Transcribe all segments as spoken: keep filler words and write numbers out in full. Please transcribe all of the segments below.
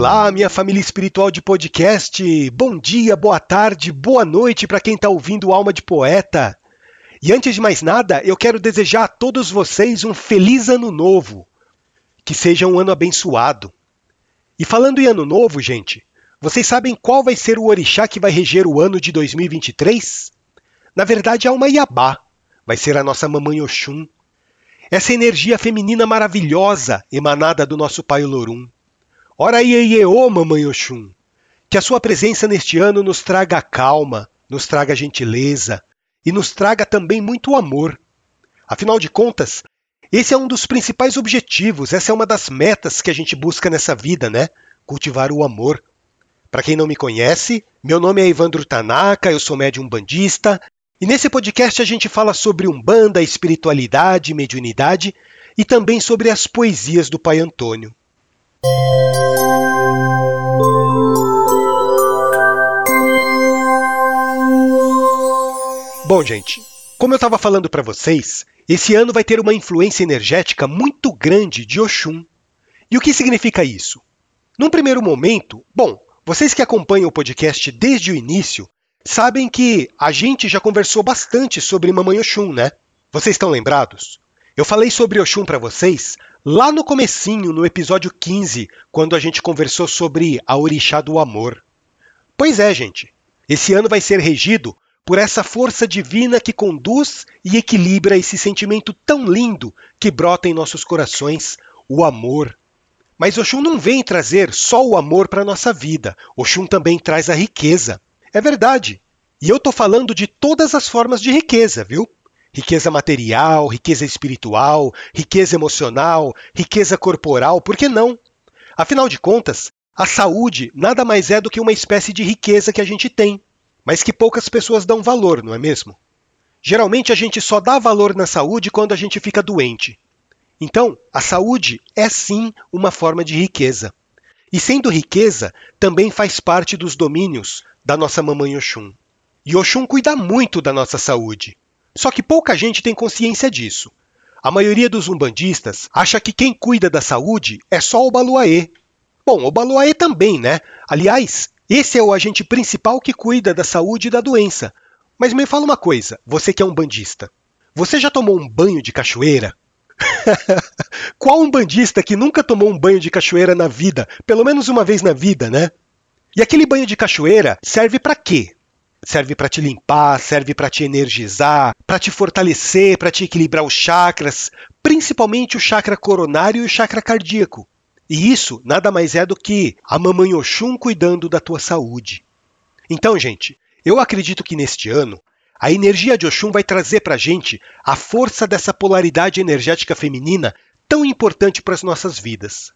Olá, minha família espiritual de podcast. Bom dia, boa tarde, boa noite para quem está ouvindo Alma de Poeta. E antes de mais nada, eu quero desejar a todos vocês um feliz ano novo. Que seja um ano abençoado. E falando em ano novo, gente, vocês sabem qual vai ser o orixá que vai reger o ano de dois mil e vinte e três? Na verdade, é uma Iabá. Vai ser a nossa mamãe Oxum. Essa energia feminina maravilhosa emanada do nosso pai Olorum. Ora iê, ô mamãe Oxum, que a sua presença neste ano nos traga calma, nos traga gentileza e nos traga também muito amor. Afinal de contas, esse é um dos principais objetivos, essa é uma das metas que a gente busca nessa vida, né? Cultivar o amor. Para quem não me conhece, meu nome é Ivandro Tanaka, eu sou médium umbandista. E nesse podcast a gente fala sobre umbanda, espiritualidade, mediunidade e também sobre as poesias do Pai Antônio. Bom, gente, como eu estava falando para vocês, esse ano vai ter uma influência energética muito grande de Oxum. E o que significa isso? Num primeiro momento, bom, vocês que acompanham o podcast desde o início, sabem que a gente já conversou bastante sobre Mamãe Oxum, né? Vocês estão lembrados? Eu falei sobre Oxum para vocês lá no comecinho, no episódio quinze, quando a gente conversou sobre a orixá do amor. Pois é, gente. Esse ano vai ser regido por essa força divina que conduz e equilibra esse sentimento tão lindo que brota em nossos corações, o amor. Mas Oxum não vem trazer só o amor para nossa vida. Oxum também traz a riqueza. É verdade. E eu estou falando de todas as formas de riqueza, viu? Riqueza material, riqueza espiritual, riqueza emocional, riqueza corporal, por que não? Afinal de contas, a saúde nada mais é do que uma espécie de riqueza que a gente tem, mas que poucas pessoas dão valor, não é mesmo? Geralmente a gente só dá valor na saúde quando a gente fica doente. Então, a saúde é sim uma forma de riqueza. E sendo riqueza, também faz parte dos domínios da nossa mamãe Oxum. E Oxum cuida muito da nossa saúde. Só que pouca gente tem consciência disso. A maioria dos umbandistas acha que quem cuida da saúde é só o Baluaê. Bom, o Baluaê também, né? Aliás, esse é o agente principal que cuida da saúde e da doença. Mas me fala uma coisa, você que é umbandista. Você já tomou um banho de cachoeira? Qual umbandista que nunca tomou um banho de cachoeira na vida? Pelo menos uma vez na vida, né? E aquele banho de cachoeira serve para quê? Serve para te limpar, serve para te energizar, para te fortalecer, para te equilibrar os chakras, principalmente o chakra coronário e o chakra cardíaco. E isso nada mais é do que a mamãe Oxum cuidando da tua saúde. Então, gente, eu acredito que neste ano, a energia de Oxum vai trazer para a gente a força dessa polaridade energética feminina tão importante para as nossas vidas.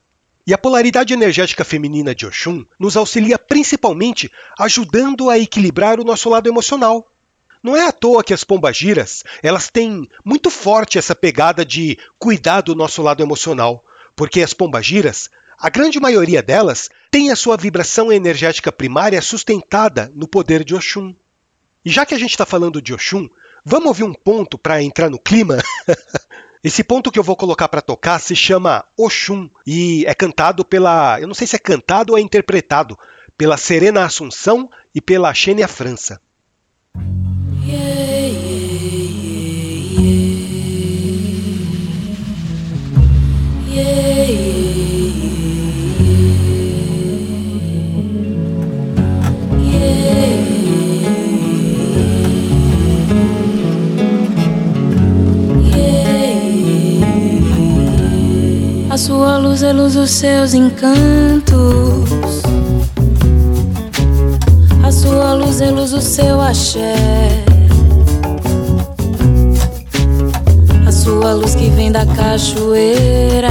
E a polaridade energética feminina de Oxum nos auxilia principalmente ajudando a equilibrar o nosso lado emocional. Não é à toa que as pombagiras, elas têm muito forte essa pegada de cuidar do nosso lado emocional, porque as pombagiras, a grande maioria delas, tem a sua vibração energética primária sustentada no poder de Oxum. E já que a gente está falando de Oxum, vamos ouvir um ponto para entrar no clima? Esse ponto que eu vou colocar para tocar se chama Oxum e é cantado pela... Eu não sei se é cantado ou é interpretado pela Serena Assunção e pela Xênia França. A sua luz é luz dos seus encantos. A sua luz é luz do seu axé. A sua luz que vem da cachoeira,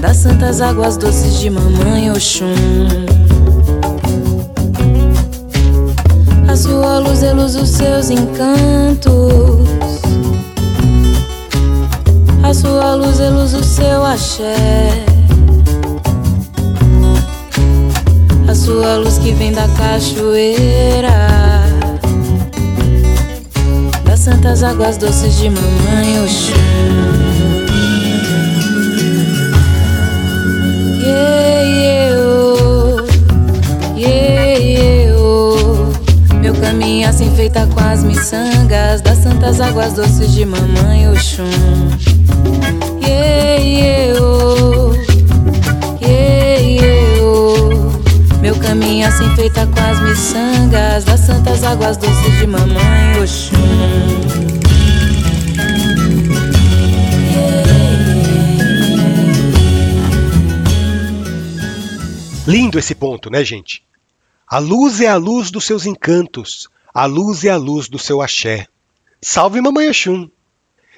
das santas águas doces de mamãe Oxum. A sua luz é luz dos seus encantos. A sua luz é luz do seu axé. A sua luz que vem da cachoeira, das santas águas doces de mamãe Oxum. pérolas doces de mamãe Oxum. Yeah, yeah, oh. Yeah, yeah, oh. Meu caminho assim feita com as miçangas das santas águas doces de mamãe Oxum. Lindo esse ponto, né, gente? A luz é a luz dos seus encantos. A luz é a luz do seu axé. Salve Mamãe Oxum!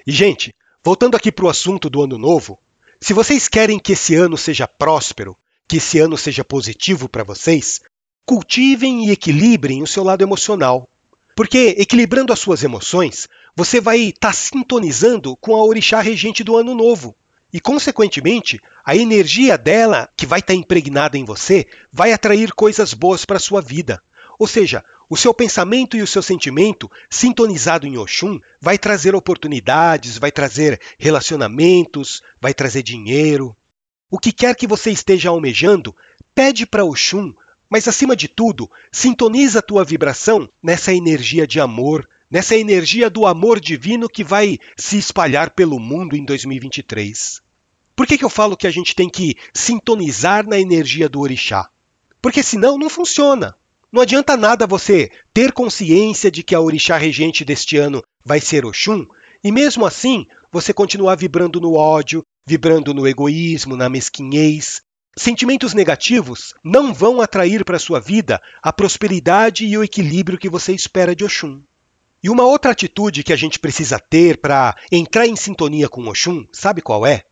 E, gente, voltando aqui para o assunto do Ano Novo, se vocês querem que esse ano seja próspero, que esse ano seja positivo para vocês, cultivem e equilibrem o seu lado emocional. Porque, equilibrando as suas emoções, você vai estar tá sintonizando com a orixá regente do Ano Novo. E, consequentemente, a energia dela, que vai estar impregnada em você, vai atrair coisas boas para a sua vida. Ou seja, o seu pensamento e o seu sentimento, sintonizado em Oxum, vai trazer oportunidades, vai trazer relacionamentos, vai trazer dinheiro. O que quer que você esteja almejando, pede para Oxum, mas, acima de tudo, sintoniza a tua vibração nessa energia de amor, nessa energia do amor divino que vai se espalhar pelo mundo em dois mil e vinte e três. Por que que eu falo que a gente tem que sintonizar na energia do orixá? Porque senão não funciona. Não adianta nada você ter consciência de que a orixá regente deste ano vai ser Oxum, e mesmo assim você continuar vibrando no ódio, vibrando no egoísmo, na mesquinhez. Sentimentos negativos não vão atrair para a sua vida a prosperidade e o equilíbrio que você espera de Oxum. E uma outra atitude que a gente precisa ter para entrar em sintonia com Oxum, sabe qual é?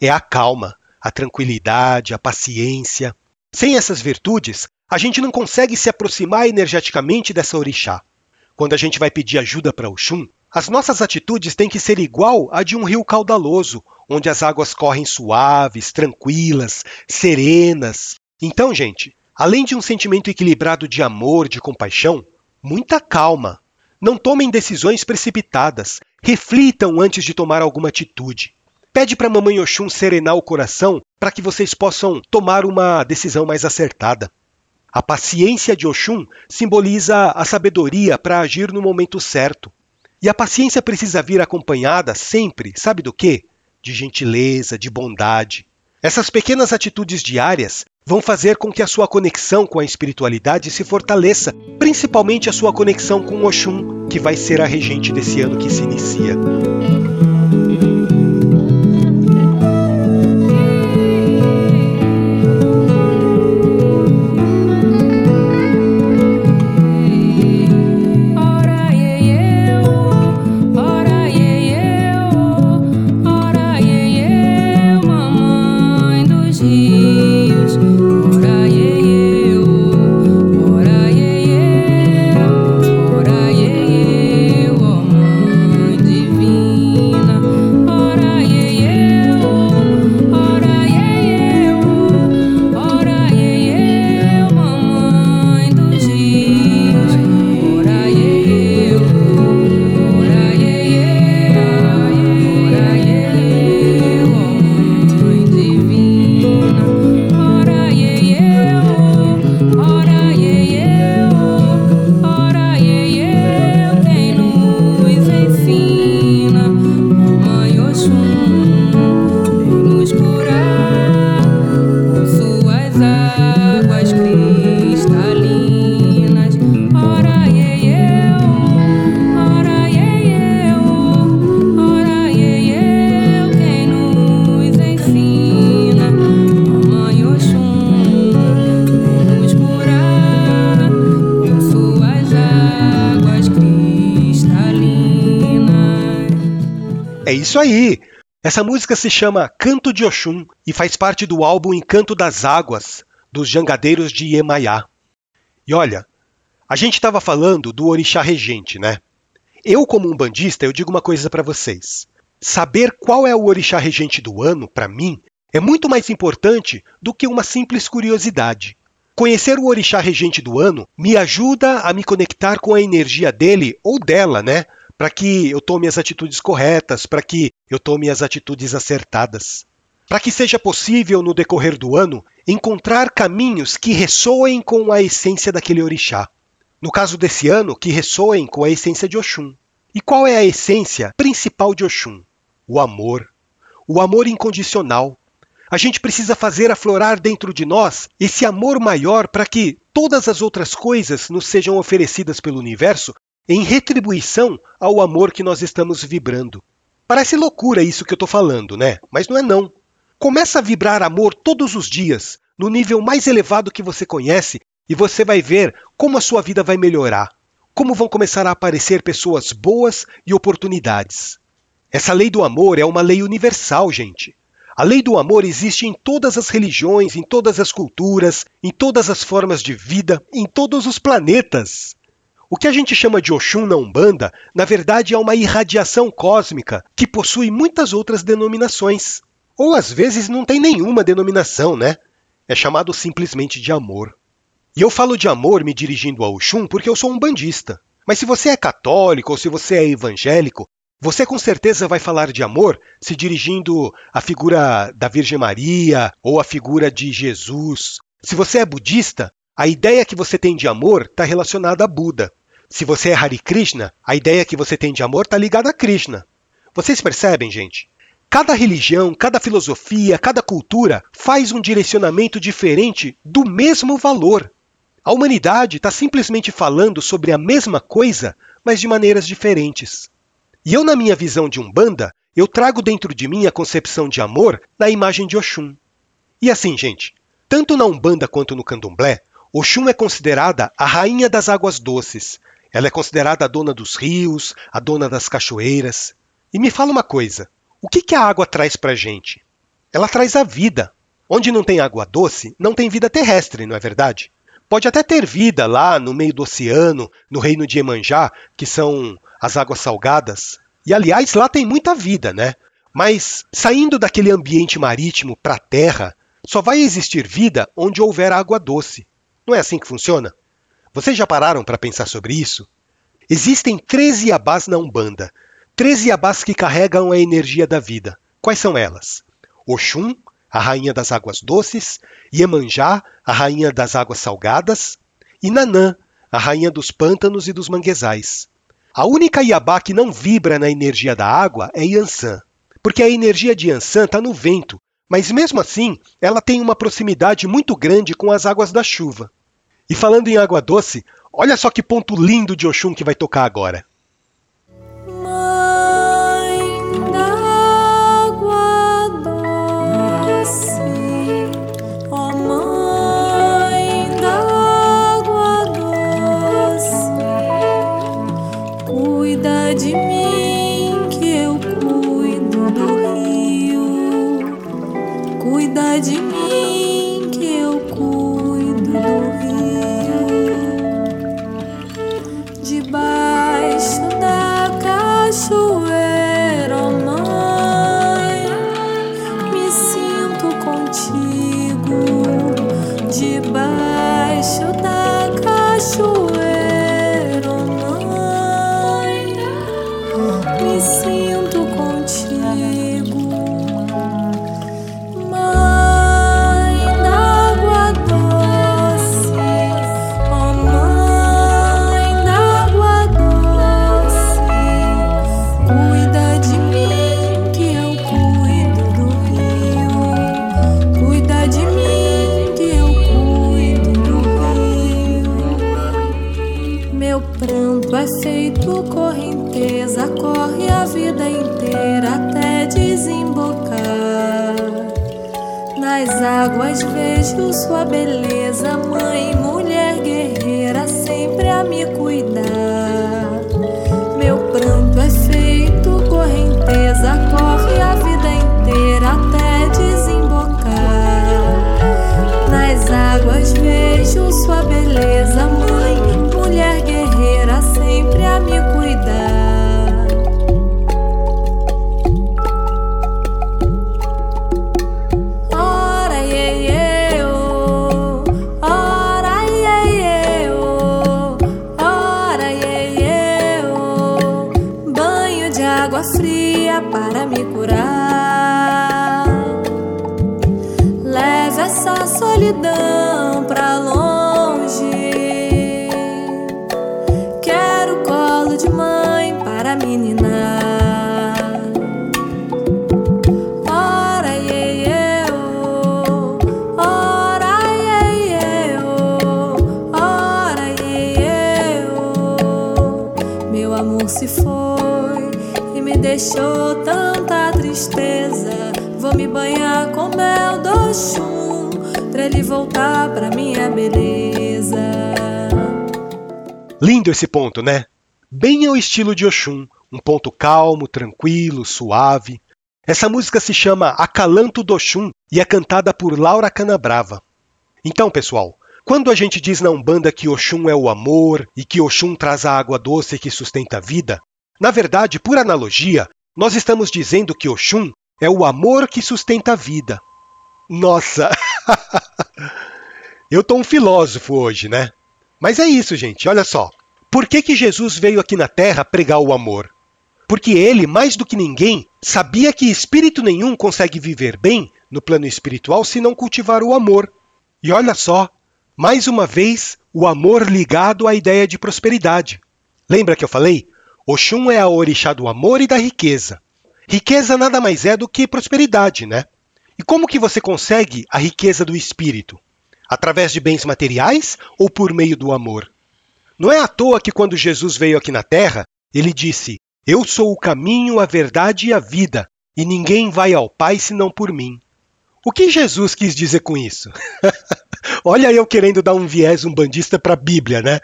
É a calma, a tranquilidade, a paciência. Sem essas virtudes, a gente não consegue se aproximar energeticamente dessa orixá. Quando a gente vai pedir ajuda para Oxum, as nossas atitudes têm que ser igual à de um rio caudaloso, onde as águas correm suaves, tranquilas, serenas. Então, gente, além de um sentimento equilibrado de amor, de compaixão, muita calma. Não tomem decisões precipitadas. Reflitam antes de tomar alguma atitude. Pede para a Mamãe Oxum serenar o coração para que vocês possam tomar uma decisão mais acertada. A paciência de Oxum simboliza a sabedoria para agir no momento certo. E a paciência precisa vir acompanhada sempre, sabe do quê? De gentileza, de bondade. Essas pequenas atitudes diárias vão fazer com que a sua conexão com a espiritualidade se fortaleça, principalmente a sua conexão com Oxum, que vai ser a regente desse ano que se inicia. É isso aí! Essa música se chama Canto de Oxum e faz parte do álbum Encanto das Águas, dos Jangadeiros de Iemayá. E olha, a gente estava falando do orixá regente, né? Eu, como um bandista, eu digo uma coisa para vocês. Saber qual é o orixá regente do ano, para mim, é muito mais importante do que uma simples curiosidade. Conhecer o orixá regente do ano me ajuda a me conectar com a energia dele ou dela, né? Para que eu tome as atitudes corretas, para que eu tome as atitudes acertadas. Para que seja possível, no decorrer do ano, encontrar caminhos que ressoem com a essência daquele orixá. No caso desse ano, que ressoem com a essência de Oxum. E qual é a essência principal de Oxum? O amor. O amor incondicional. A gente precisa fazer aflorar dentro de nós esse amor maior para que todas as outras coisas nos sejam oferecidas pelo universo em retribuição ao amor que nós estamos vibrando. Parece loucura isso que eu estou falando, né? Mas não é não. Começa a vibrar amor todos os dias, no nível mais elevado que você conhece, e você vai ver como a sua vida vai melhorar. Como vão começar a aparecer pessoas boas e oportunidades. Essa lei do amor é uma lei universal, gente. A lei do amor existe em todas as religiões, em todas as culturas, em todas as formas de vida, em todos os planetas. O que a gente chama de Oxum na Umbanda, na verdade, é uma irradiação cósmica que possui muitas outras denominações. Ou, às vezes, não tem nenhuma denominação, né? É chamado simplesmente de amor. E eu falo de amor me dirigindo ao Oxum porque eu sou umbandista. Mas se você é católico ou se você é evangélico, você com certeza vai falar de amor se dirigindo à figura da Virgem Maria ou à figura de Jesus. Se você é budista, a ideia que você tem de amor está relacionada a Buda. Se você é Hare Krishna, a ideia que você tem de amor está ligada a Krishna. Vocês percebem, gente? Cada religião, cada filosofia, cada cultura faz um direcionamento diferente do mesmo valor. A humanidade está simplesmente falando sobre a mesma coisa, mas de maneiras diferentes. E eu, na minha visão de Umbanda, eu trago dentro de mim a concepção de amor na imagem de Oxum. E assim, gente, tanto na Umbanda quanto no Candomblé, Oxum é considerada a rainha das águas doces. Ela é considerada a dona dos rios, a dona das cachoeiras. E me fala uma coisa, o que que a água traz pra gente? Ela traz a vida. Onde não tem água doce, não tem vida terrestre, não é verdade? Pode até ter vida lá no meio do oceano, no reino de Iemanjá, que são as águas salgadas. E, aliás, lá tem muita vida, né? Mas, saindo daquele ambiente marítimo para a terra, só vai existir vida onde houver água doce. Não é assim que funciona? Vocês já pararam para pensar sobre isso? Existem treze iabás na Umbanda. treze iabás que carregam a energia da vida. Quais são elas? Oxum, a rainha das águas doces. Iemanjá, a rainha das águas salgadas. E Nanã, a rainha dos pântanos e dos manguezais. A única iabá que não vibra na energia da água é Iansã, porque a energia de Iansã está no vento, mas mesmo assim ela tem uma proximidade muito grande com as águas da chuva. E falando em água doce, olha só que ponto lindo de Oxum que vai tocar agora. De mim que eu cuido do rio, cuida de mim que eu cuido do rio, debaixo da cachoeira, oh mãe, me sinto contigo, debaixo da cachoeira. Aceito correnteza, corre a vida inteira até desembocar. Nas águas vejo sua beleza, mãe, mulher guerreira, sempre a me cuidar. Meu pranto é feito correnteza, corre a vida inteira até desembocar. Nas águas vejo sua beleza, mãe, mulher guerreira, sempre a me cuidar. Ora iê iê oh, ora iê iê oh, ora iê iê oh, banho de água fria para me curar. Leve essa solidão pra longe. Mãe, para mim. tristeza, vou me banhar com mel do chum, pra ele voltar pra minha beleza. Lindo esse ponto, né? Bem ao estilo de Oxum, um ponto calmo, tranquilo, suave. Essa música se chama Acalanto do Oxum e é cantada por Laura Canabrava. Então, pessoal, quando a gente diz na Umbanda que Oxum é o amor e que Oxum traz a água doce que sustenta a vida, na verdade, por analogia, nós estamos dizendo que Oxum é o amor que sustenta a vida. Nossa! Eu tô um filósofo hoje, né? Mas é isso, gente. Olha só. Por que que Jesus veio aqui na Terra pregar o amor? Porque ele, mais do que ninguém, sabia que espírito nenhum consegue viver bem no plano espiritual se não cultivar o amor. E olha só, mais uma vez, o amor ligado à ideia de prosperidade. Lembra que eu falei? Oxum é a orixá do amor e da riqueza. Riqueza nada mais é do que prosperidade, né? E como que você consegue a riqueza do espírito? Através de bens materiais ou por meio do amor? Não é à toa que quando Jesus veio aqui na Terra, ele disse: eu sou o caminho, a verdade e a vida, e ninguém vai ao Pai senão por mim. O que Jesus quis dizer com isso? Olha eu querendo dar um viés umbandista para a Bíblia, né?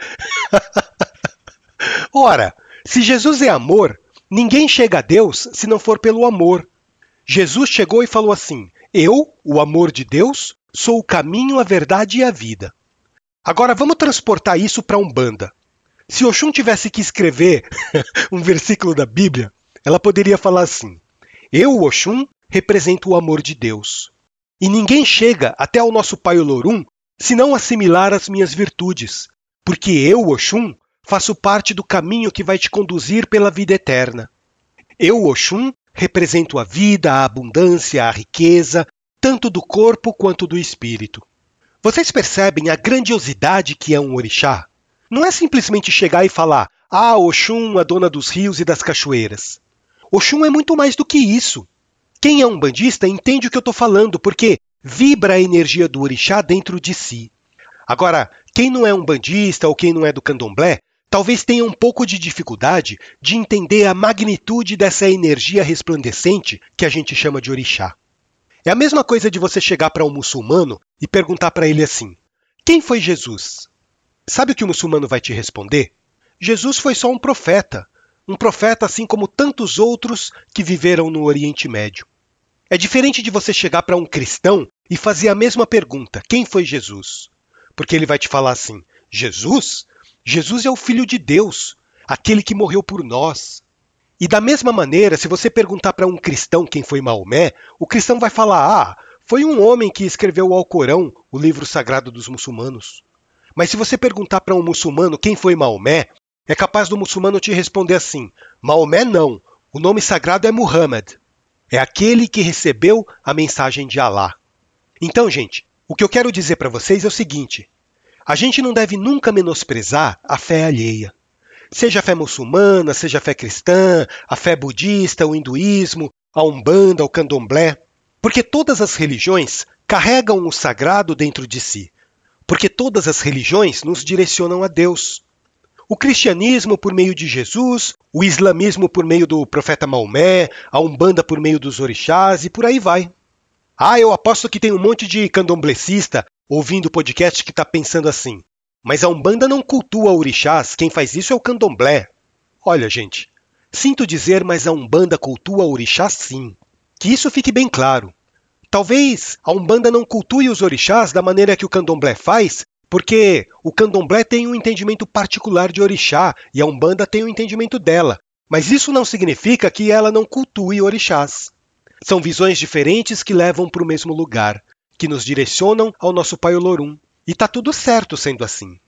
Ora, se Jesus é amor, ninguém chega a Deus se não for pelo amor. Jesus chegou e falou assim: eu, o amor de Deus, sou o caminho, a verdade e a vida. Agora vamos transportar isso para a Umbanda. Se Oxum tivesse que escrever um versículo da Bíblia, ela poderia falar assim: eu, Oxum, represento o amor de Deus. E ninguém chega até ao nosso Pai Olorum se não assimilar as minhas virtudes, porque eu, Oxum, faço parte do caminho que vai te conduzir pela vida eterna. Eu, Oxum, represento a vida, a abundância, a riqueza, tanto do corpo quanto do espírito. Vocês percebem a grandiosidade que é um orixá? Não é simplesmente chegar e falar: ah, Oxum, a dona dos rios e das cachoeiras. Oxum é muito mais do que isso. Quem é umbandista entende o que eu estou falando, porque vibra a energia do orixá dentro de si. Agora, quem não é umbandista ou quem não é do candomblé, talvez tenha um pouco de dificuldade de entender a magnitude dessa energia resplandecente que a gente chama de orixá. É a mesma coisa de você chegar para um muçulmano e perguntar para ele assim: quem foi Jesus? Sabe o que o muçulmano vai te responder? Jesus foi só um profeta. Um profeta assim como tantos outros que viveram no Oriente Médio. É diferente de você chegar para um cristão e fazer a mesma pergunta: quem foi Jesus? Porque ele vai te falar assim: Jesus? Jesus é o Filho de Deus, aquele que morreu por nós. E da mesma maneira, se você perguntar para um cristão quem foi Maomé, o cristão vai falar: ah, foi um homem que escreveu o Alcorão, o livro sagrado dos muçulmanos. Mas se você perguntar para um muçulmano quem foi Maomé, é capaz do muçulmano te responder assim: Maomé não, o nome sagrado é Muhammad. É aquele que recebeu a mensagem de Alá. Então, gente, o que eu quero dizer para vocês é o seguinte: a gente não deve nunca menosprezar a fé alheia. Seja a fé muçulmana, seja a fé cristã, a fé budista, o hinduísmo, a umbanda, o candomblé. Porque todas as religiões carregam o sagrado dentro de si. Porque todas as religiões nos direcionam a Deus. O cristianismo por meio de Jesus, o islamismo por meio do profeta Maomé, a umbanda por meio dos orixás e por aí vai. Ah, eu aposto que tem um monte de candomblecista ouvindo o podcast que está pensando assim: mas a umbanda não cultua orixás, quem faz isso é o candomblé. Olha, gente, sinto dizer, mas a umbanda cultua orixás sim. Que isso fique bem claro. Talvez a umbanda não cultue os orixás da maneira que o candomblé faz, porque o candomblé tem um entendimento particular de orixá e a umbanda tem um entendimento dela. Mas isso não significa que ela não cultue orixás. São visões diferentes que levam para o mesmo lugar, que nos direcionam ao nosso Pai Olorum. E está tudo certo sendo assim.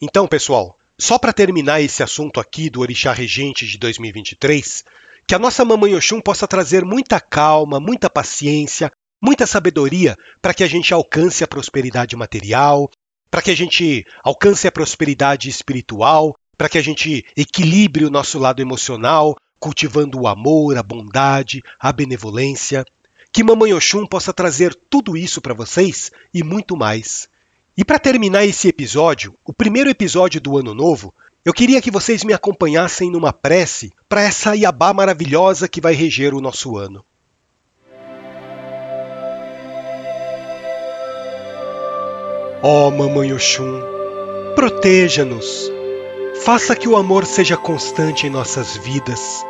Então, pessoal, só para terminar esse assunto aqui do Orixá Regente de dois mil e vinte e três, que a nossa Mamãe Oxum possa trazer muita calma, muita paciência, muita sabedoria para que a gente alcance a prosperidade material, para que a gente alcance a prosperidade espiritual, para que a gente equilibre o nosso lado emocional, cultivando o amor, a bondade, a benevolência. Que Mamãe Oxum possa trazer tudo isso para vocês e muito mais. E para terminar esse episódio, o primeiro episódio do Ano Novo, eu queria que vocês me acompanhassem numa prece para essa Iabá maravilhosa que vai reger o nosso ano. Ó Mamãe Oxum, proteja-nos. Faça que o amor seja constante em nossas vidas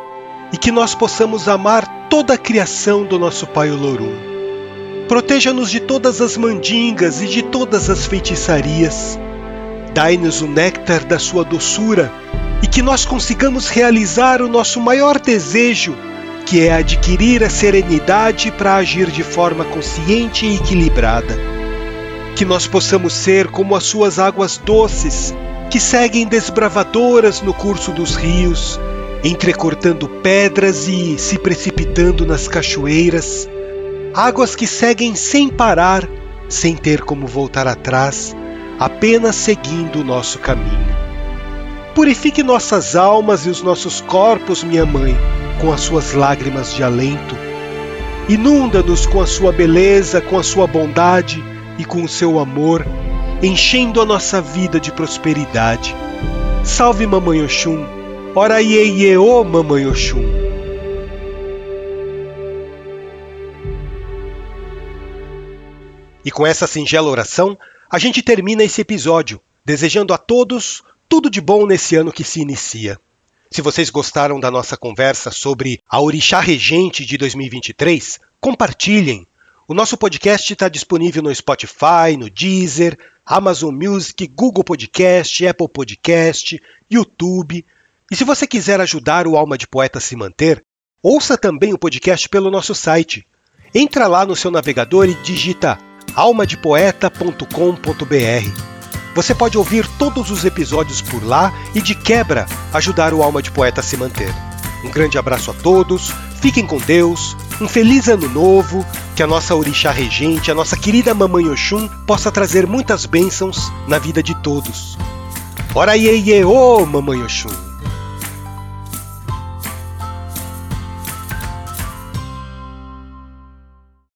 e que nós possamos amar toda a criação do nosso Pai Olorum. Proteja-nos de todas as mandingas e de todas as feitiçarias. Dai-nos o néctar da sua doçura e que nós consigamos realizar o nosso maior desejo, que é adquirir a serenidade para agir de forma consciente e equilibrada. Que nós possamos ser como as suas águas doces, que seguem desbravadoras no curso dos rios, entrecortando pedras e se precipitando nas cachoeiras, águas que seguem sem parar, sem ter como voltar atrás, apenas seguindo o nosso caminho. Purifique nossas almas e os nossos corpos, minha Mãe, com as suas lágrimas de alento. Inunda-nos com a sua beleza, com a sua bondade e com o seu amor, enchendo a nossa vida de prosperidade. Salve Mamãe Oxum, ora iê iê ô Mamãe Oxum. E com essa singela oração, a gente termina esse episódio, desejando a todos tudo de bom nesse ano que se inicia. Se vocês gostaram da nossa conversa sobre a Orixá Regente de dois mil e vinte e três, compartilhem. O nosso podcast está disponível no Spotify, no Deezer, Amazon Music, Google Podcast, Apple Podcast, YouTube. E se você quiser ajudar o Alma de Poeta a se manter, ouça também o podcast pelo nosso site. Entra lá no seu navegador e digita alma de poeta ponto com ponto br. Você pode ouvir todos os episódios por lá e, de quebra, ajudar o Alma de Poeta a se manter. Um grande abraço a todos, fiquem com Deus, um feliz ano novo, que a nossa Orixá Regente, a nossa querida Mamãe Oxum, possa trazer muitas bênçãos na vida de todos. Ora iê iê ô, Mamãe Oxum!